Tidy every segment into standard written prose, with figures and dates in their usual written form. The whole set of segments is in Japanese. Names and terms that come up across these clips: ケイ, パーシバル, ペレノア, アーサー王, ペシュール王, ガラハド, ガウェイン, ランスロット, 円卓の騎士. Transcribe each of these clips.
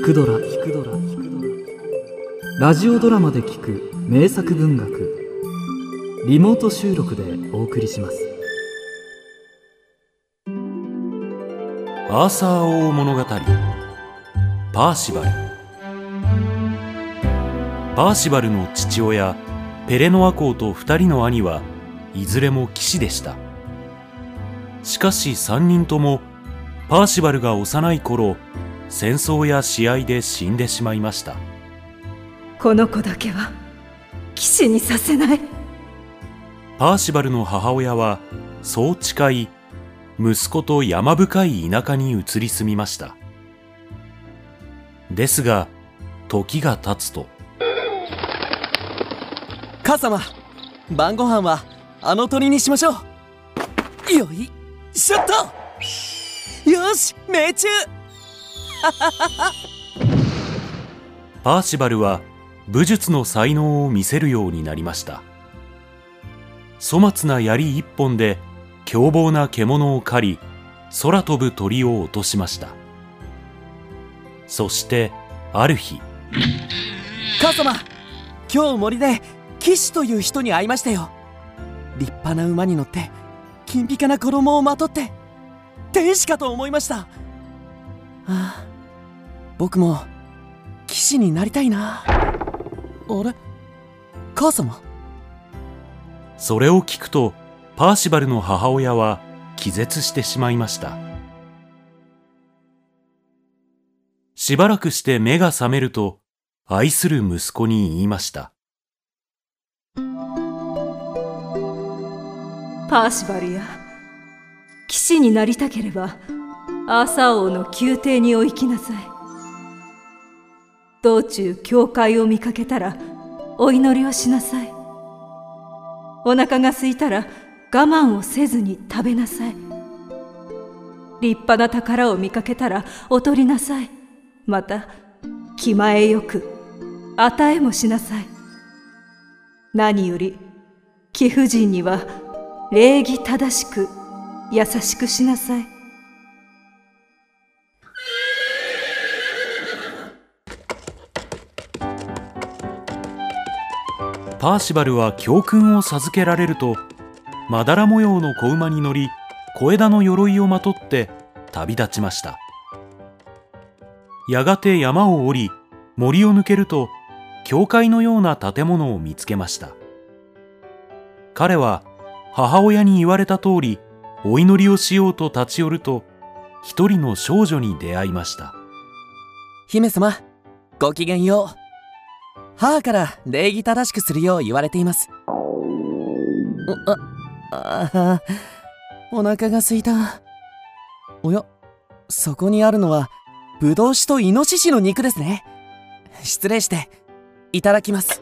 ひくドラ、ラジオドラマで聞く名作文学、リモート収録でお送りします。アーサー王物語、パーシバル。パーシバルの父親ペレノア公と2人の兄はいずれも騎士でした。しかし3人ともパーシバルが幼い頃、戦争や試合で死んでしまいました。この子だけは騎士にさせない。パーシバルの母親はそう誓い、息子と山深い田舎に移り住みました。ですが時が経つと、母様、晩ご飯はあの鳥にしましょう。よいしょっと、よし命中。パーシバルは武術の才能を見せるようになりました。粗末な槍一本で凶暴な獣を狩り、空飛ぶ鳥を落としました。そしてある日、母様、今日森で騎士という人に会いましたよ。立派な馬に乗って金ぴかな衣をまとって天使かと思いました。ああ、僕も騎士になりたいな。あれ、母様。それを聞くとパーシバルの母親は気絶してしまいました。しばらくして目が覚めると、愛する息子に言いました。パーシバルや、騎士になりたければアーサー王の宮廷にお行きなさい。道中教会を見かけたらお祈りをしなさい。お腹が空いたら我慢をせずに食べなさい。立派な宝を見かけたらお取りなさい。また気前よく与えもしなさい。何より貴婦人には礼儀正しく優しくしなさい。パーシバルは教訓を授けられると、まだら模様の子馬に乗り、小枝の鎧をまとって旅立ちました。やがて山を降り、森を抜けると教会のような建物を見つけました。彼は母親に言われた通りお祈りをしようと立ち寄ると、一人の少女に出会いました。姫様、ごきげんよう。母から礼儀正しくするよう言われています。お腹が空いた。おや、そこにあるのはブドウ酒とイノシシの肉ですね。失礼していただきます。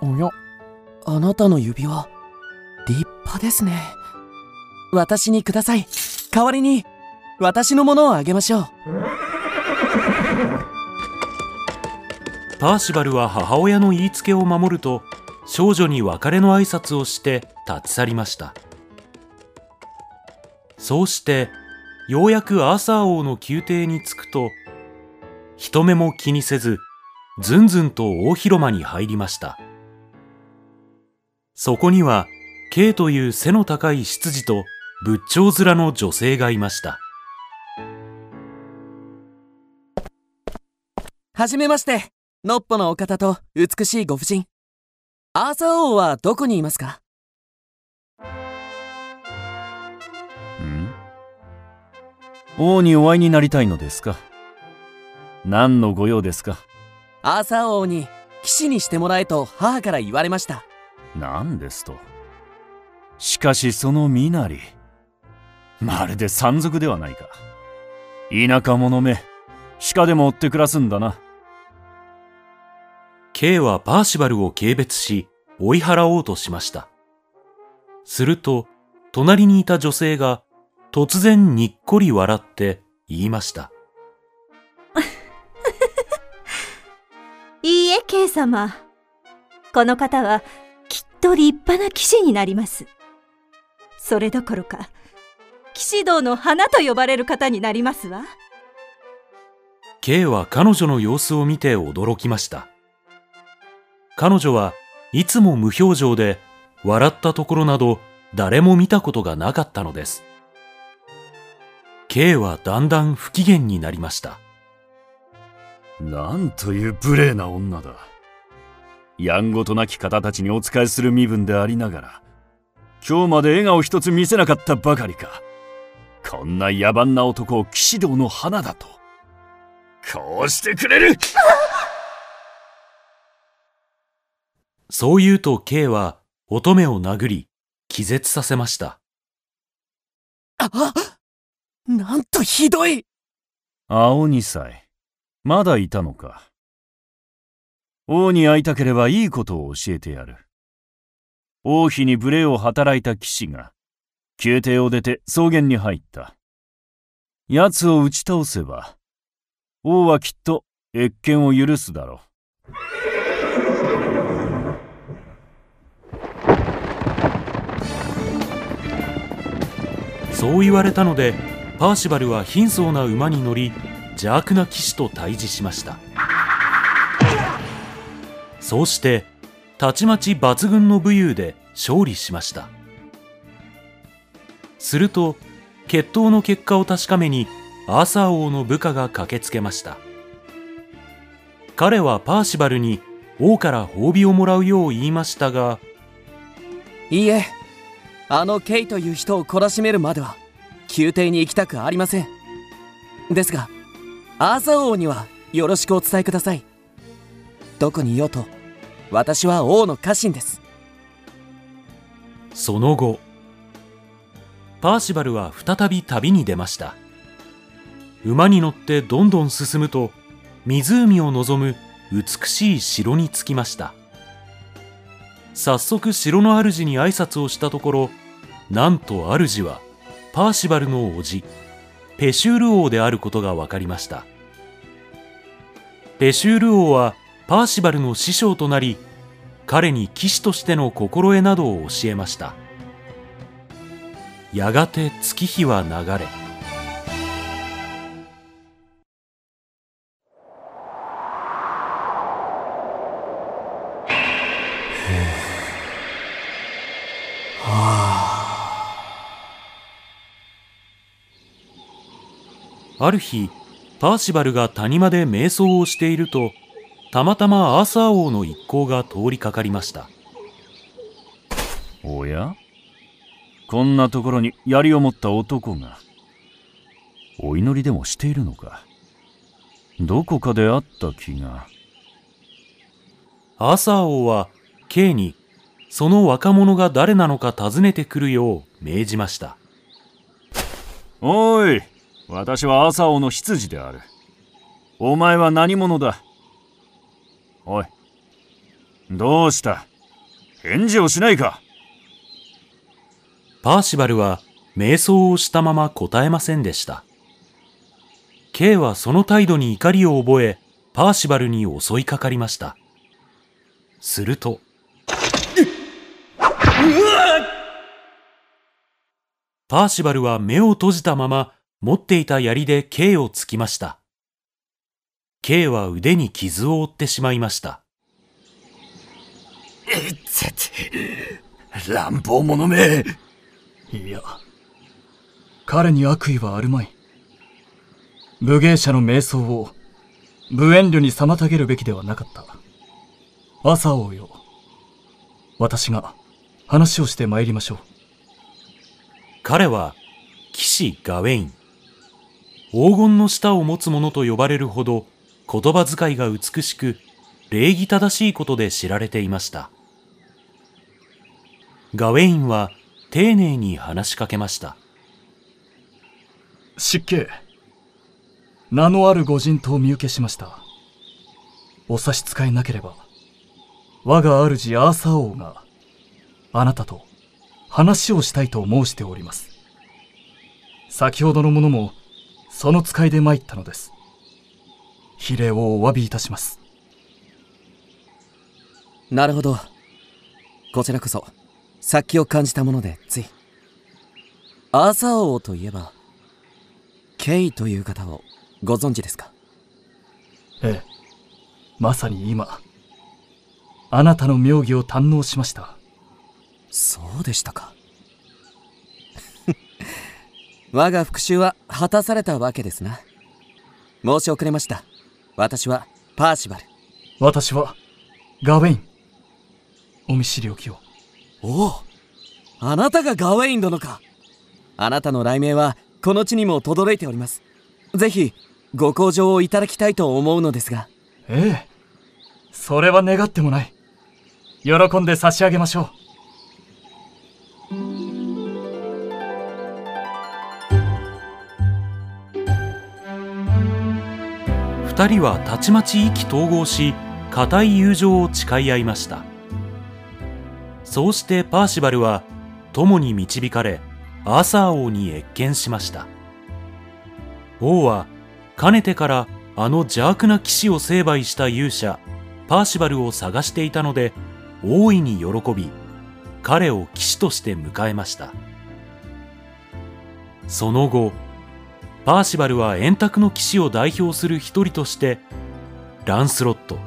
おや、あなたの指輪立派ですね。私にください。代わりに私のものをあげましょう。パーシバルは母親の言いつけを守ると、少女に別れの挨拶をして立ち去りました。そうしてようやくアーサー王の宮廷に着くと、人目も気にせずずんずんと大広間に入りました。そこには K という背の高い執事と仏頂面の女性がいました。はじめまして、ノッポのお方と美しいご婦人。アーサー王はどこにいますか？王にお会いになりたいのですか？何のご用ですか？アーサー王に騎士にしてもらえと母から言われました。何ですと？しかしその身なり、まるで山賊ではないか。田舎者め、鹿でも追って暮らすんだな。K はパーシバルを軽蔑し追い払おうとしました。すると隣にいた女性が突然にっこり笑って言いました。いいえ K 様、この方はきっと立派な騎士になります。それどころか騎士道の花と呼ばれる方になりますわ。 K は彼女の様子を見て驚きました。彼女はいつも無表情で、笑ったところなど誰も見たことがなかったのです。 K はだんだん不機嫌になりました。なんという無礼な女だ。やんごとなき方たちにお仕えする身分でありながら、今日まで笑顔一つ見せなかったばかりか。こんな野蛮な男を騎士道の花だと。こうしてくれる。そう言うと K は乙女を殴り気絶させました。あ、なんとひどい。青二歳、まだいたのか。王に会いたければいいことを教えてやる。王妃に無礼を働いた騎士が宮廷を出て草原に入った。奴を打ち倒せば王はきっと越権を許すだろう。そう言われたので、パーシバルは貧相な馬に乗り、邪悪な騎士と対峙しました。そうしてたちまち抜群の武勇で勝利しました。すると決闘の結果を確かめに、アーサー王の部下が駆けつけました。彼はパーシバルに王から褒美をもらうよう言いましたが、いいえ、あのケイという人を懲らしめるまでは宮廷に行きたくありません。ですがアーサー王にはよろしくお伝えください。どこにいようと私は王の家臣です。その後、パーシバルは再び旅に出ました。馬に乗ってどんどん進むと、湖を望む美しい城に着きました。早速城の主に挨拶をしたところ、なんと主はパーシバルの叔父ペシュール王であることが分かりました。ペシュール王はパーシバルの師匠となり、彼に騎士としての心得などを教えました。やがて月日は流れ、ある日、パーシバルが谷間で瞑想をしていると、たまたまアーサー王の一行が通りかかりました。おや、こんなところに槍を持った男が。お祈りでもしているのか。どこかであった気が。アーサー王は K にその若者が誰なのか尋ねてくるよう命じました。おい、私はアーサー王の執事である。お前は何者だ。おい、どうした？返事をしないか。パーシバルは瞑想をしたまま答えませんでした。K はその態度に怒りを覚え、パーシバルに襲いかかりました。すると、パーシバルは目を閉じたまま持っていた槍で K を突きました。K は腕に傷を負ってしまいました。乱暴者め。いや、彼に悪意はあるまい。武芸者の瞑想を無遠慮に妨げるべきではなかった。アーサー王よ、私が話をしてまいりましょう。彼は騎士ガウェイン、黄金の舌を持つ者と呼ばれるほど、言葉遣いが美しく、礼儀正しいことで知られていました。ガウェインは丁寧に話しかけました。失敬。名のあるご人とお見受けしました。お差し支えなければ、我が主アーサー王があなたと話をしたいと申しております。先ほどのものもその使いで参ったのです。非礼をお詫びいたします。なるほど、こちらこそ殺気を感じたものでつい。朝王といえばケイという方をご存知ですか？ええ、まさに今あなたの妙技を堪能しました。そうでしたか。我が復讐は果たされたわけですな。申し遅れました。私はパーシバル。私はガウェイン。お見知りおきを。おお、あなたがガウェイン殿か。あなたの雷鳴はこの地にも轟いております。ぜひご向上をいただきたいと思うのですが。ええ、それは願ってもない。喜んで差し上げましょう。2人はたちまち意気投合し、固い友情を誓い合いました。そうしてパーシバルは友に導かれ、アーサー王に謁見しました。王はかねてからあの邪悪な騎士を成敗した勇者パーシバルを探していたので、大いに喜び彼を騎士として迎えました。その後、パーシバルは円卓の騎士を代表する一人としてランスロット、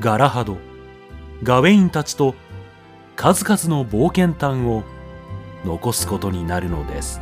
ガラハド、ガウェインたちと数々の冒険譚を残すことになるのです。